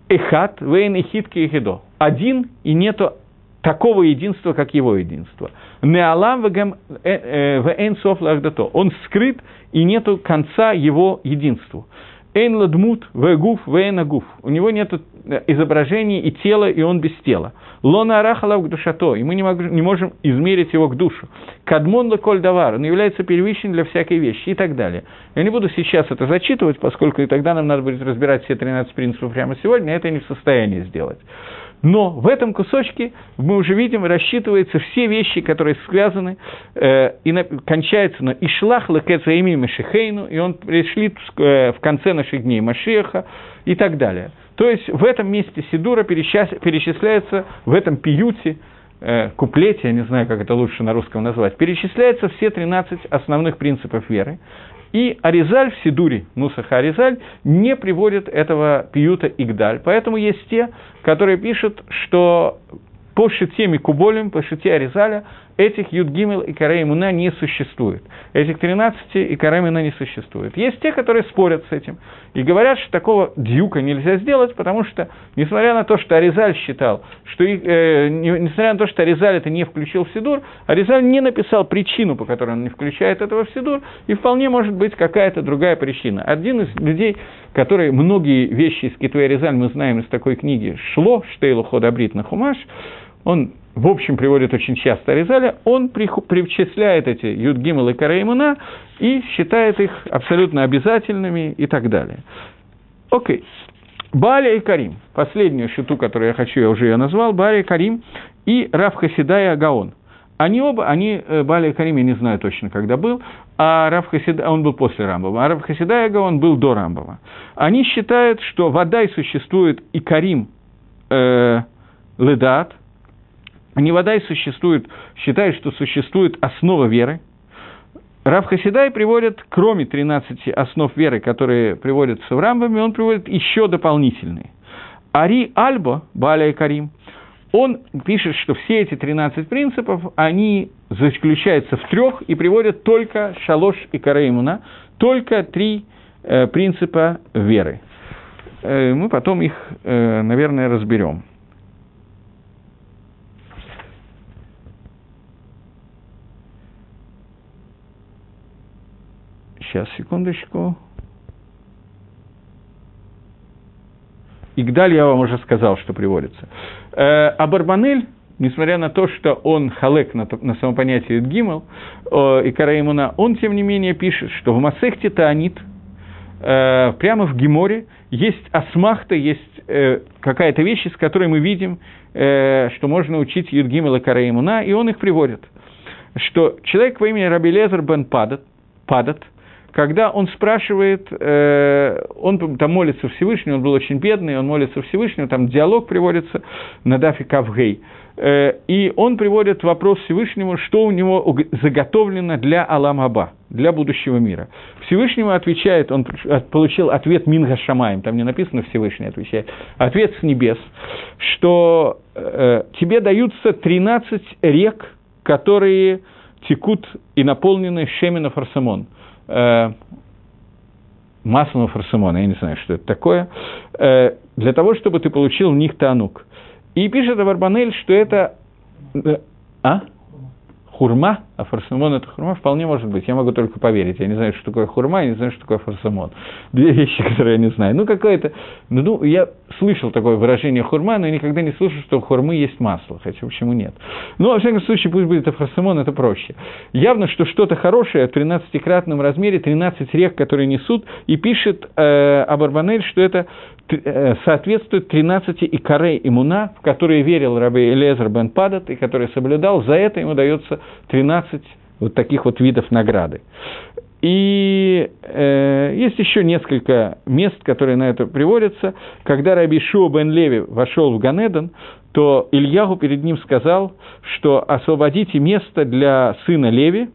Эхат, вейн, эхитки и хидо. Один, и нету такого единства, как его единство. Неалам вейн соф лахдато. Он скрыт, и нету конца его единству. Эйн ладмут, вегуф, вейн агуф. У него нету изображение и тело, и он без тела. Лона арахалав к душато, и мы не можем измерить его к душу. Кадмон лаколь давар, он является первичным для всякой вещи и так далее. Я не буду сейчас это зачитывать, поскольку и тогда нам надо будет разбирать все 13 принципов прямо сегодня, а это я не в состоянии сделать. Но в этом кусочке мы уже видим, рассчитываются все вещи, которые связаны, и кончается на «Ишлах лакэца ими Машехейну», и он пришлит в конце наших дней Машеха и так далее. То есть в этом месте Сидура перечисляется, в этом пиюте, куплете, я не знаю, как это лучше на русском назвать, перечисляются все 13 основных принципов веры. И Аризаль в Сидуре, Нусаха Аризаль, не приводит этого пиюта Игдаль. Поэтому есть те, которые пишут, что по шите Микуболем, по шите Аризаля, этих Юдгимел и Караймуна не существует. Этих 13 и Караймуна не существует. Есть те, которые спорят с этим и говорят, что такого дьюка нельзя сделать, потому что, несмотря на то, что Аризаль считал, что несмотря на то, что Аризаль это не включил в Сидур, Аризаль не написал причину, по которой он не включает этого в Сидур, и вполне может быть какая-то другая причина. Один из людей, который многие вещи из Китвей Аризаль, мы знаем из такой книги, Шло, Штейлу Ходабрит на Хумаш, он в общем приводит очень часто Аризаля, он причисляет эти Юдгимел и Кареймуна и считает их абсолютно обязательными и так далее. Окей. Бааля и Карим. Последнюю шиту, которую я хочу, я уже ее назвал, Бааля и Карим и Рав Хасидай Агаон. Они оба, Бааля и Карим, я не знаю точно, когда был, а Рав Хасидай, он был после Рамбова, а Рав Хасидай Агаон был до Рамбова. Они считают, что в Адай существует и Карим Ледат, Невадай существует, считает, что существует основа веры. Рав Хасидай приводит, кроме 13 основ веры, которые приводятся в Рамбаме, он приводит еще дополнительные. Ари Альбо, Бааля и Карим, он пишет, что все эти 13 принципов, они заключаются в трех и приводят только Шалош и Кареймуна, только три принципа веры. Мы потом их, наверное, разберем. Сейчас, секундочку. Игдаль, я вам уже сказал, что приводится. А Барбанель, несмотря на то, что он халек на самопонятие Гиммел и Караимуна, он, тем не менее, пишет, что в Масехте Таанит, прямо в Геморе, есть Асмахта, есть какая-то вещь, из которой мы видим, что можно учить Юдгимел и Караимуна, и он их приводит. Что человек по имени Раби Лезер бен Падат, когда он спрашивает, он там молится Всевышнему, он был очень бедный, он молится Всевышнему, там диалог приводится на Дафе Кавгей. И он приводит вопрос Всевышнему, что у него заготовлено для Алам Аба, для будущего мира. Всевышнему отвечает, он получил ответ Мин ха-Шамаим, там не написано Всевышний отвечает, ответ с небес, что тебе даются 13 рек, которые текут и наполнены Шемина Фарсамон. Маслом фарсамона, я не знаю, что это такое, для того, чтобы ты получил в них таанук. И пишет Аварбанель, что это... Хурма? А фарсамон – это хурма? Вполне может быть. Я могу только поверить. Я не знаю, что такое хурма, я не знаю, что такое фарсамон. Две вещи, которые я не знаю. Я слышал такое выражение хурма, но я никогда не слышал, что у хурмы есть масло. Хотя почему нет? Во всяком случае, пусть будет фарсамон, это проще. Явно, что что-то хорошее в 13-кратном размере, 13 рек, которые несут, и пишет Абарбанель, что это соответствует 13 икарей имуна, в которые верил Раби Элиэзер бен Падат, и который соблюдал, за это ему дается 13 вот таких вот видов награды. И есть еще несколько мест, которые на это приводятся. Когда Раби Шуа бен Леви вошел в Ганеден, то Ильягу перед ним сказал, что освободите место для сына Леви.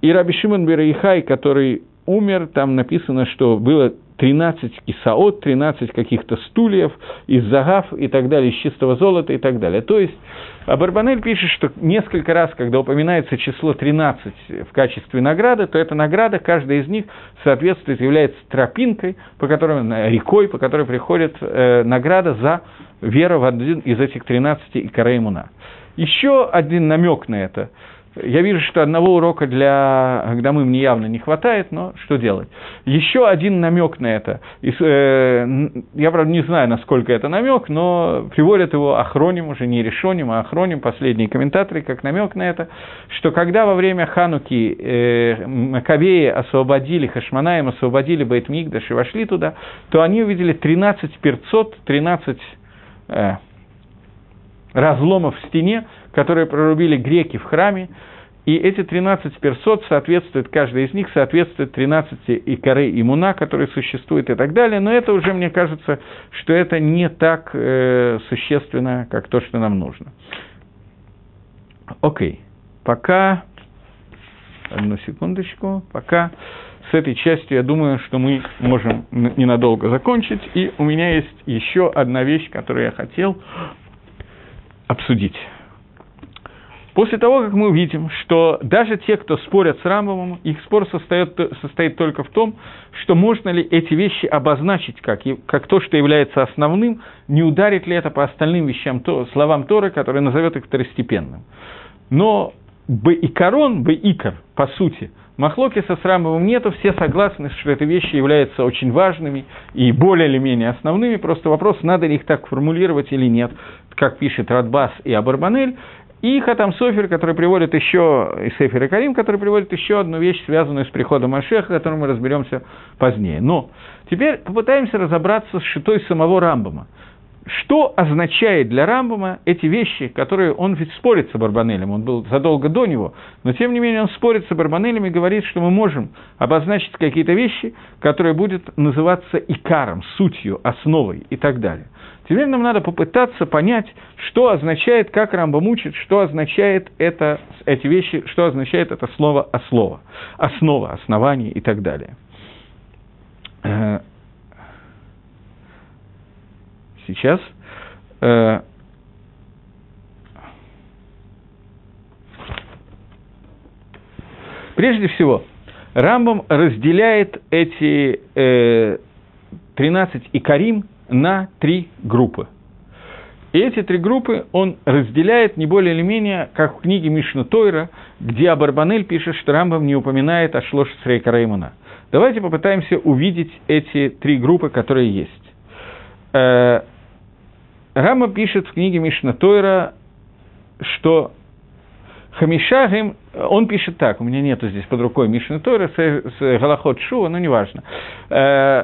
И Раби Шимон бер Йохай, который умер, там написано, что было 13 кисаот, 13 каких-то стульев из загав и так далее, из чистого золота и так далее. То есть, Абарбанель пишет, что несколько раз, когда упоминается число 13 в качестве награды, то эта награда, каждая из них соответствует, является тропинкой, по которой, рекой, по которой приходит награда за веру в один из этих 13 икарей имуна. Еще один намек на это. Я вижу, что одного урока для Гдамы мне явно не хватает, но что делать? Еще один намек на это. Я, правда, не знаю, насколько это намек, но приводят его Ахроним, уже не Решоним, а Ахроним, последние комментаторы, как намек на это, что когда во время Хануки Маккавеи освободили, Хашманаим освободили Бейт-Микдаш и вошли туда, то они увидели 13 перцот, 13... разломов в стене, которые прорубили греки в храме, и эти 13 персот соответствуют, каждая из них соответствует 13 икарей имуна, которые существуют и так далее, но это уже, мне кажется, что это не так существенно, как то, что нам нужно. Окей, пока, одну секундочку, пока с этой частью, я думаю, что мы можем ненадолго закончить, и у меня есть еще одна вещь, которую я хотел обсудить. После того, как мы увидим, что даже те, кто спорят с Рамбамом, их спор состоит только в том, что можно ли эти вещи обозначить как то, что является основным, не ударит ли это по остальным вещам, словам Торы, которые назовет их второстепенным. Но бэикарон, бэикар, по сути, махлокиса с Рамбамом нету, все согласны, что эти вещи являются очень важными и более или менее основными, просто вопрос, надо ли их так формулировать или нет. как пишет Радбас и Абарбанель, и Хатам Софер, который приводит еще, и Сефер и Карим, который приводит еще одну вещь, связанную с приходом Машеха, которую мы разберемся позднее. Но теперь попытаемся разобраться с шитой самого Рамбама. Что означает для Рамбама эти вещи, которые он ведь спорит с Абарбанелем, он был задолго до него, но тем не менее он спорит с Абарбанелем и говорит, что мы можем обозначить какие-то вещи, которые будут называться икаром, сутью, основой и так далее. Теперь нам надо попытаться понять, что означает, как Рамбам учит, что означает эти вещи, что означает это слово «основа», «основа», «основание» и так далее. Сейчас прежде всего Рамбам разделяет эти 13 икарим на три группы. И эти три группы он разделяет не более или менее, как в книге Мишна Тойра, где Абарбанель пишет, что Рамбам не упоминает о Шлош Срейка Реймана. Давайте попытаемся увидеть эти три группы, которые есть. Рама пишет в книге Мишна Тойра, что Хамишагим, он пишет так, у меня нету здесь под рукой Мишна Тойра, с Галахот Шува, но неважно.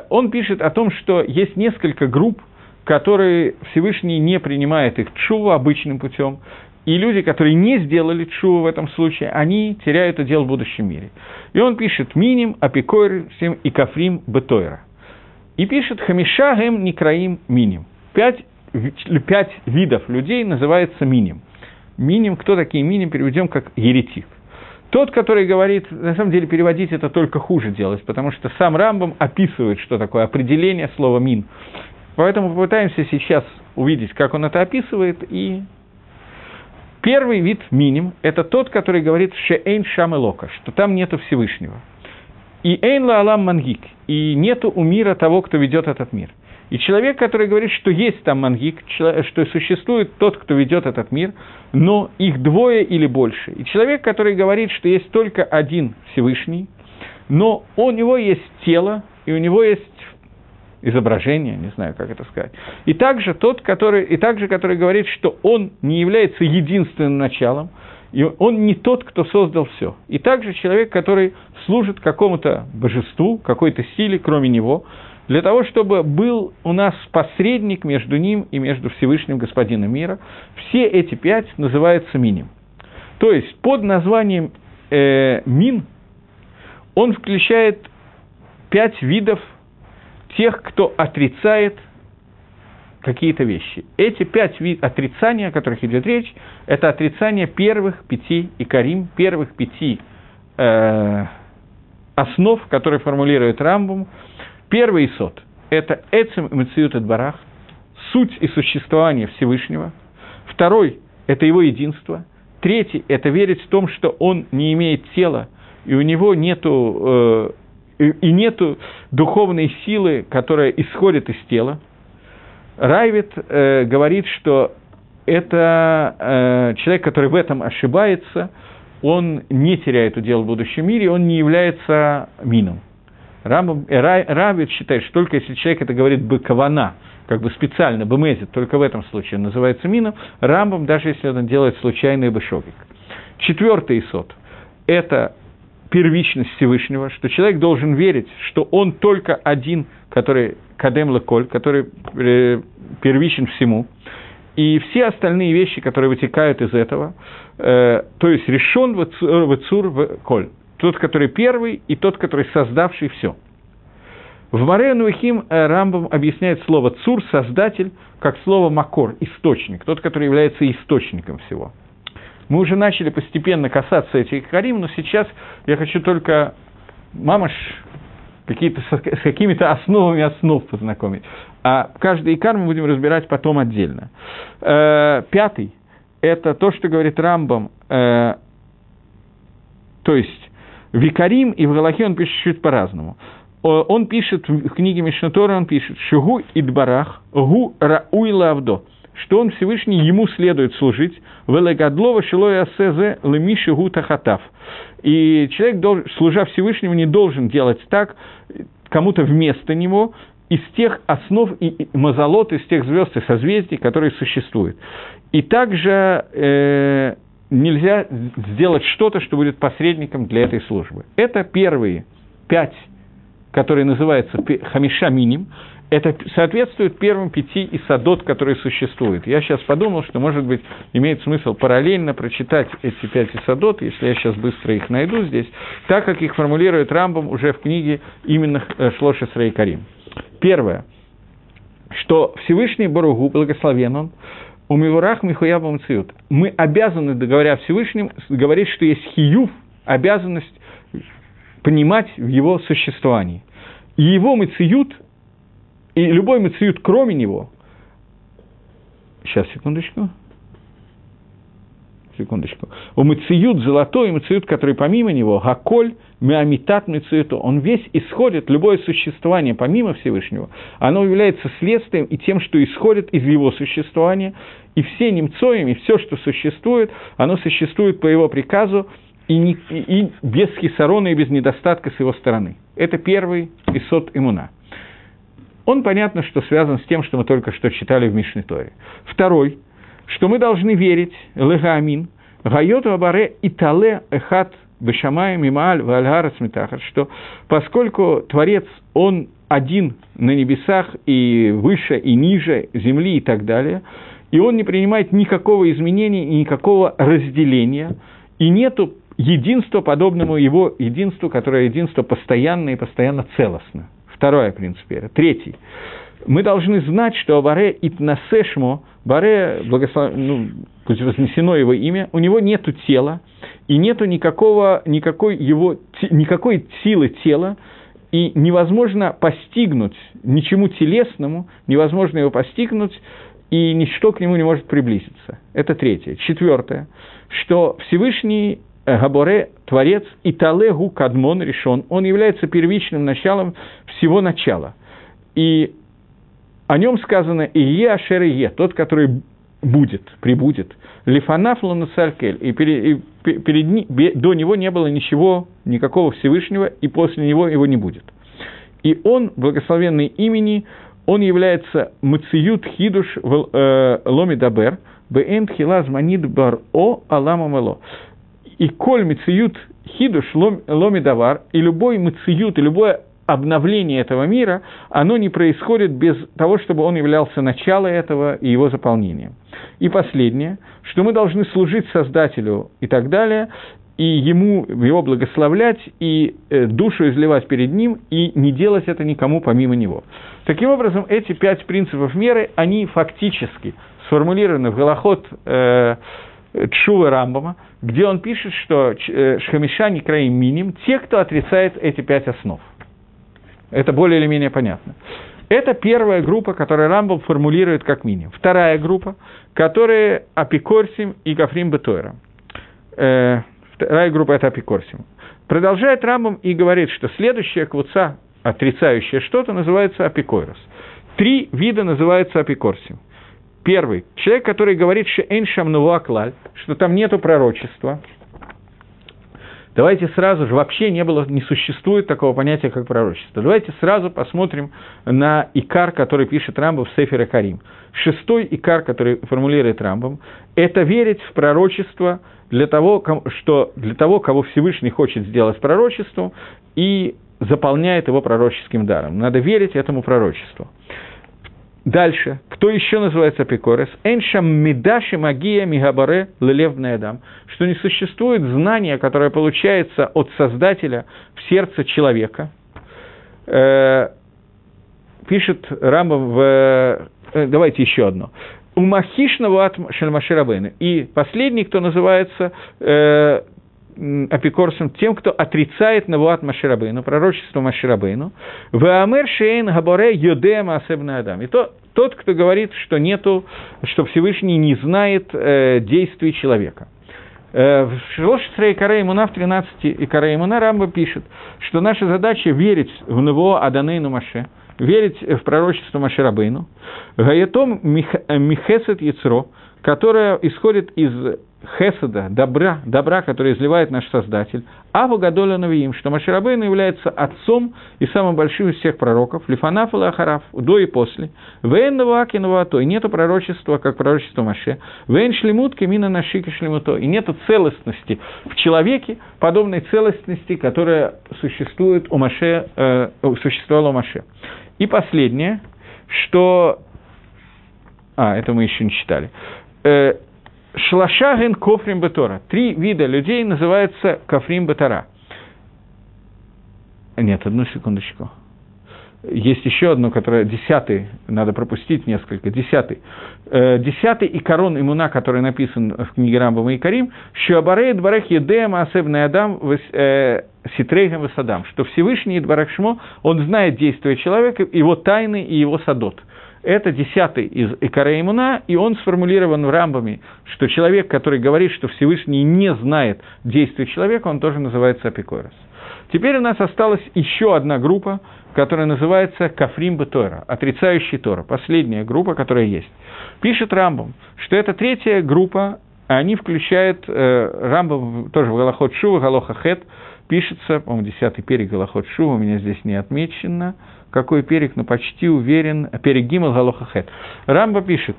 Он пишет о том, что есть несколько групп, которые Всевышний не принимает их Тшуву обычным путем, и люди, которые не сделали Тшуву в этом случае, они теряют удел в будущем мире. И он пишет «Миним, Апикойр, Всем и Кафрим Бетойра». И пишет «Хамишагим, Некраим, Миним». Пять видов людей называется миним. Миним, кто такие миним, переведем как еретик. Тот, который говорит, на самом деле переводить это только хуже делать, потому что сам Рамбам описывает, что такое определение слова мин. Поэтому попытаемся сейчас увидеть, как он это описывает. И первый вид миним – это тот, который говорит «шеэйн шам элока», что там нету Всевышнего. И «эйн ла алам мангик», и нету у мира того, кто ведет этот мир. И человек, который говорит, что есть там мангик, что существует тот, кто ведет этот мир, но их двое или больше. И человек, который говорит, что есть только один Всевышний, но у него есть тело, и у него есть изображение, не знаю, как это сказать. И также тот, который говорит, что он не является единственным началом, и он не тот, кто создал все. И также человек, который служит какому-то божеству, какой-то силе, кроме него, для того, чтобы был у нас посредник между ним и между Всевышним Господином мира, все эти пять называются миним. То есть, под названием мин он включает пять видов тех, кто отрицает какие-то вещи. Эти пять видов отрицания, о которых идет речь, это отрицание первых пяти икарим, первых пяти основ, которые формулирует Рамбам. Первый исот – это «эцем эмециют эдбарах», суть и существование Всевышнего. Второй – это его единство. Третий – это верить в том, что он не имеет тела, и у него нету, нету духовной силы, которая исходит из тела. Райвид говорит, что это человек, который в этом ошибается, он не теряет удел в будущем мире, он не является мином. Равид считает, что только если человек это говорит «бэкавана», как бы специально, «бэмэзит», только в этом случае он называется мином, Рамбам, даже если он делает случайный бэшогик. Четвертый исот – это первичность Всевышнего, что человек должен верить, что он только один, который «кадем лэколь», который первичен всему, и все остальные вещи, которые вытекают из этого, то есть «решен вэцур вэколь», тот, который первый, и тот, который создавший все. В Морей Нухим Рамбам объясняет слово «цур», «создатель», как слово «макор», «источник», тот, который является источником всего. Мы уже начали постепенно касаться этих икарим, но сейчас я хочу только мамаш с какими-то основами основ познакомить. А каждый икар мы будем разбирать потом отдельно. Пятый – это то, что говорит Рамбам, то есть Викарим, и в Галахе он пишет чуть по-разному. Он пишет, в книге Мишна Тора он пишет, «Шигу идбарах гу рауй лавдо», что он Всевышний, ему следует служить, «Велегадлова шилоя сэзэ лэми шигу тахатав». И человек, служа Всевышнему, не должен делать так кому-то вместо него, из тех основ и мазалот, из тех звезд и созвездий, которые существуют. И также нельзя сделать что-то, что будет посредником для этой службы. Это первые 5, которые называются хамиша миним. Это соответствует первым 5 исадот, которые существуют. Я сейчас подумал, что, может быть, имеет смысл параллельно прочитать эти 5 исадот, если я сейчас быстро их найду здесь, так как их формулирует Рамбам уже в книге именно Шлош Эсрей Карим. Первое, что Всевышний Барух Гу, благословен он, умивурах михуяба мциют. Мы обязаны, говоря Всевышним, говорить, что есть хиюв, обязанность понимать в его существовании. И его мциют, и любой мециют, кроме него... Сейчас, секундочку. У мециют золотой, мециют, который помимо него, гаколь, меамитат мециюту, он весь исходит, любое существование помимо Всевышнего, оно является следствием и тем, что исходит из его существования, и все немцоями, все, что существует, оно существует по его приказу, и без хисарона, и без недостатка с его стороны. Это первый исот имуна. Он, понятно, что связан с тем, что мы только что читали в Мишне Торе. Второй, что мы должны верить, легаамин, гайот вабаре итале эхат бешамай мимааль вальгарец митахар, что поскольку Творец, он один на небесах и выше, и ниже земли и так далее, и он не принимает никакого изменения и никакого разделения, и нету единства, подобному его единству, которое единство постоянно и постоянно целостно. Второе, в принципе. Третий. Мы должны знать, что Баре Итнасешмо, Баре, пусть вознесено его имя, у него нету тела, и нету никакой силы тела, и невозможно постигнуть ничему телесному, невозможно его постигнуть, и ничто к нему не может приблизиться. Это третье. Четвертое, что Всевышний Габоре, Творец, Итале Гу Кадмон решен. Он является первичным началом всего начала. И о нем сказано «Ие Ашер Ие», тот, который будет, прибудет. «Лифанаф Ланусалькель». И до него не было ничего, никакого Всевышнего, и после него его не будет. И он, благословенный имени, он является «Мациют Хидуш Ломидабер Бээн Тхилаз Манид Бар О Алама Мэло». И коль мециют хидуш ломидавар, и любой мециют, и любое обновление этого мира, оно не происходит без того, чтобы он являлся началом этого и его заполнением. И последнее, что мы должны служить Создателю и так далее, и ему, его благословлять, и душу изливать перед ним, и не делать это никому помимо него. Таким образом, эти 5 принципов меры, они фактически сформулированы в Галахот Тшувы Рамбама, где он пишет, что Шхамиша Никра Миним, те, кто отрицает эти 5 основ. Это более или менее понятно. Это первая группа, которую Рамбам формулирует как миним. Вторая группа, которые Апикорсим и Гафрим Бетойра. Вторая группа – это Апикорсим. Продолжает Рамбам и говорит, что следующая квуца, отрицающая что-то, называется Апикойрос. 3 вида называются Апикорсим. Первый – человек, который говорит «шеэн шамнува клаль», что там нету пророчества. Давайте сразу же, вообще не существует такого понятия, как пророчество. Давайте сразу посмотрим на икар, который пишет Рамбам в Сефер Карим. 6 икар, который формулирует Рамбам, это верить в пророчество для того, кого Всевышний хочет сделать пророчеством и заполняет его пророческим даром. Надо верить этому пророчеству. Дальше. Кто еще называется апикорес? «Эншам медаши магия мигабаре лелевная дам». Что не существует знания, которое получается от Создателя в сердце человека. Пишет Рамбам в... Давайте еще одно. «Умахишного от шельмаширабэна». И последний, кто называется... апикорсом тем, кто отрицает навуат Маширабейну, пророчество Маширабейну, «Ваамер шеэн габоре йодея маасебна адам». И тот, кто говорит, что нету, что Всевышний не знает действий человека. В Шлош Эсрей Икарей Эмуна, в 13 Икарей Эмуна Рамба пишет, что наша задача верить в навуа Аданейну Маше, верить в пророчество Маширабейну, «Гаятом михесет яцро», которое исходит из хеседа, добра, который изливает наш Создатель, Аву Гадоля Навиим, что Моше Рабейну является отцом и самым большим из всех пророков, Лифанаф и Лахараф, до и после, Вен Навааки Наваато, и нету пророчества, как пророчество Моше, Вен Шлемут Кемина Нашики Шлемуто, и нету целостности в человеке, подобной целостности, которая существует у Моше, существовала у Моше. И последнее, что... это мы еще не читали. Шлашаген кофрим бетора. 3 вида людей называются кофрим бетора. Нет, одну секундочку. Есть еще одно, которое 10-й, надо пропустить несколько, 10-й. 10-й и корон имуна, который написан в книге Рамбама и Карим, «Шуабарей дбарах едеем асевный адам ситрейгам васадам», что Всевышний Идбарахшмо, он знает действия человека, его тайны и его садот. Это 10-й из Икарей Имуна, и он сформулирован в Рамбаме, что человек, который говорит, что Всевышний не знает действий человека, он тоже называется апикорос. Теперь у нас осталась еще одна группа, которая называется Кафрим бе-Тора, отрицающий Тора, последняя группа, которая есть. Пишет Рамбам, что это третья группа, они включают, Рамбам тоже в Галахот Шува, Галоха Хет, пишется, по-моему, 10-й перек Галахот Шува, у меня здесь не отмечено, какой перек, но почти уверен, перек Гимел Галоха Хет. Рамбам пишет,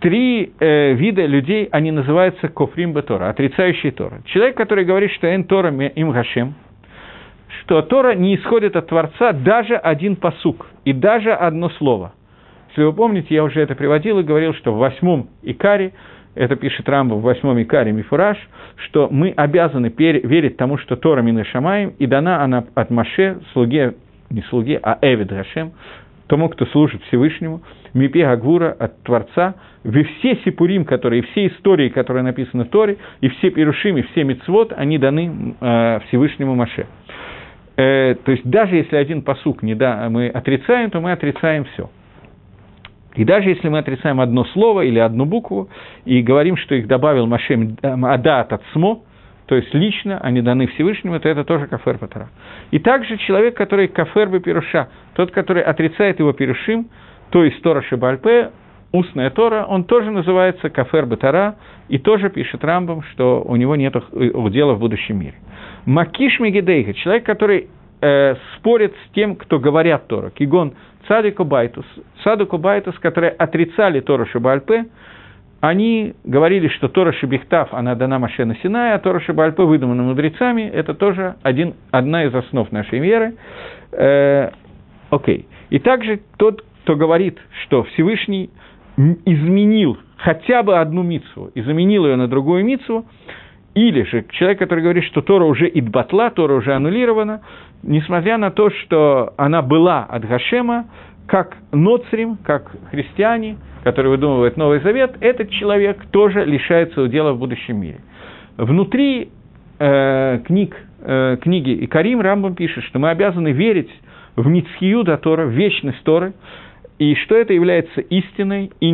3 вида людей, они называются Кофрим бе-Тора, отрицающие Тора. Человек, который говорит, что «эн Тора им Гашем», что Тора не исходит от Творца даже один пасук и даже одно слово. Если вы помните, я уже это приводил и говорил, что в 8-м Икаре, это пишет Рамбам в 8-м Икаре Мифураж, что мы обязаны верить тому, что Тора мин ашамаим, и дана она от Моше, слуге, не слуге, а Эвид Гашем, тому, кто служит Всевышнему, Мипе Агвура от Творца, и все сипурим, которые, все истории, которые написаны в Торе, и все пирушим, и все мицвот, они даны Всевышнему Моше. То есть, даже если один пасук мы отрицаем, то мы отрицаем все. И даже если мы отрицаем одно слово или одну букву, и говорим, что их добавил Машем Адат Ацмо, то есть лично они даны Всевышнему, то это тоже Кафер Батара. И также человек, который Кафер Бепируша, тот, который отрицает его Пирушим, то есть Тора Шебальпе, устная Тора, он тоже называется Кафер Батара, и тоже пишет Рамбам, что у него нет дела в будущем мире. Макиш Мегидейха, человек, который спорит с тем, кто говорят Тора, Кигон Цадуку Байтус, которые отрицали Тора Шебальпе, они говорили, что Тора Шебихтав, она дана Моше на Синае, а Тора Шебальпе выдумана мудрецами, это тоже одна из основ нашей веры. И также тот, кто говорит, что Всевышний изменил хотя бы одну мицву и заменил ее на другую мицву, или же человек, который говорит, что Тора уже идбатла, Тора уже аннулирована, несмотря на то, что она была от Гашема, как ноцрим, как христиане, которые выдумывают Новый Завет, этот человек тоже лишается удела в будущем мире. Внутри книги Икарим Рамбам пишет, что мы обязаны верить в Ницхию да Тора, в вечность Торы, и что это является истиной, и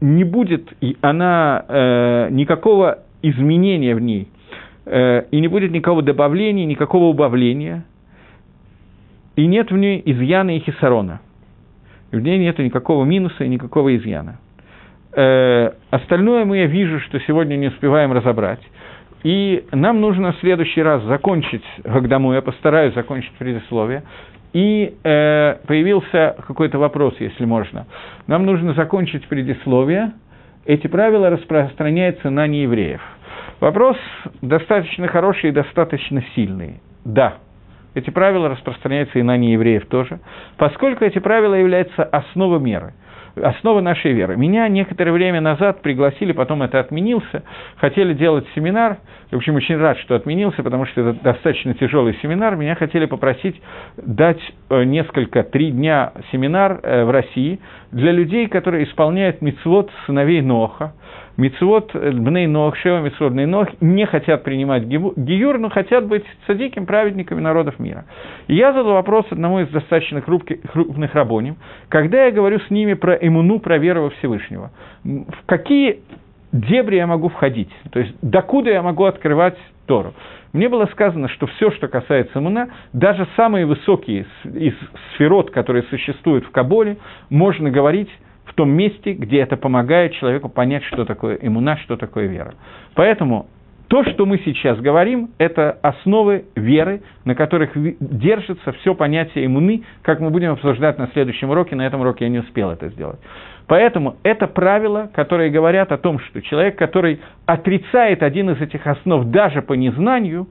не будет она никакого изменения в ней, и не будет никакого добавления, никакого убавления, и нет в ней изъяна и хисарона. В ней нет никакого минуса и никакого изъяна. Остальное мы, я вижу, что сегодня не успеваем разобрать. И нам нужно в следующий раз закончить Гагдаму, я постараюсь закончить предисловие, и появился какой-то вопрос, если можно. Нам нужно закончить предисловие, эти правила распространяются на неевреев. Вопрос достаточно хороший и достаточно сильный. Да, эти правила распространяются и на неевреев тоже, поскольку эти правила являются основой меры, основой нашей веры. Меня некоторое время назад пригласили, потом это отменился, хотели делать семинар. В общем, очень рад, что отменился, потому что это достаточно тяжелый семинар. Меня хотели попросить дать 3 дня семинар в России для людей, которые исполняют мицвот сыновей Ноаха, мицвот бней Ноах, шева мицвот бней Ноах, не хотят принимать гиюр, но хотят быть цадиким, праведниками народов мира. И я задал вопрос одному из достаточно крупных рабоним, когда я говорю с ними про имуну, про веру во Всевышнего, в какие дебри я могу входить, то есть докуда я могу открывать Тору. Мне было сказано, что все, что касается имуна, даже самые высокие из сферот, которые существуют в Каболе, можно говорить в в том месте, где это помогает человеку понять, что такое имуна, что такое вера. Поэтому то, что мы сейчас говорим, это основы веры, на которых держится все понятие имуны, как мы будем обсуждать на следующем уроке, на этом уроке я не успел это сделать. Поэтому это правила, которые говорят о том, что человек, который отрицает один из этих основ даже по незнанию,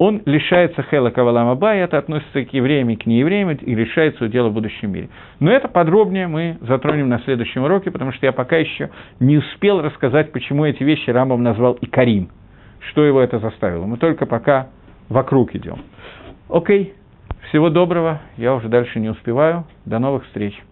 он лишается Хела Кавалам Аба, и это относится к евреям и к неевреям, и лишается удела в будущем мире. Но это подробнее мы затронем на следующем уроке, потому что я пока еще не успел рассказать, почему эти вещи Рамбам назвал Икарим, что его это заставило. Мы только пока вокруг идем. Окей, всего доброго, я уже дальше не успеваю. До новых встреч.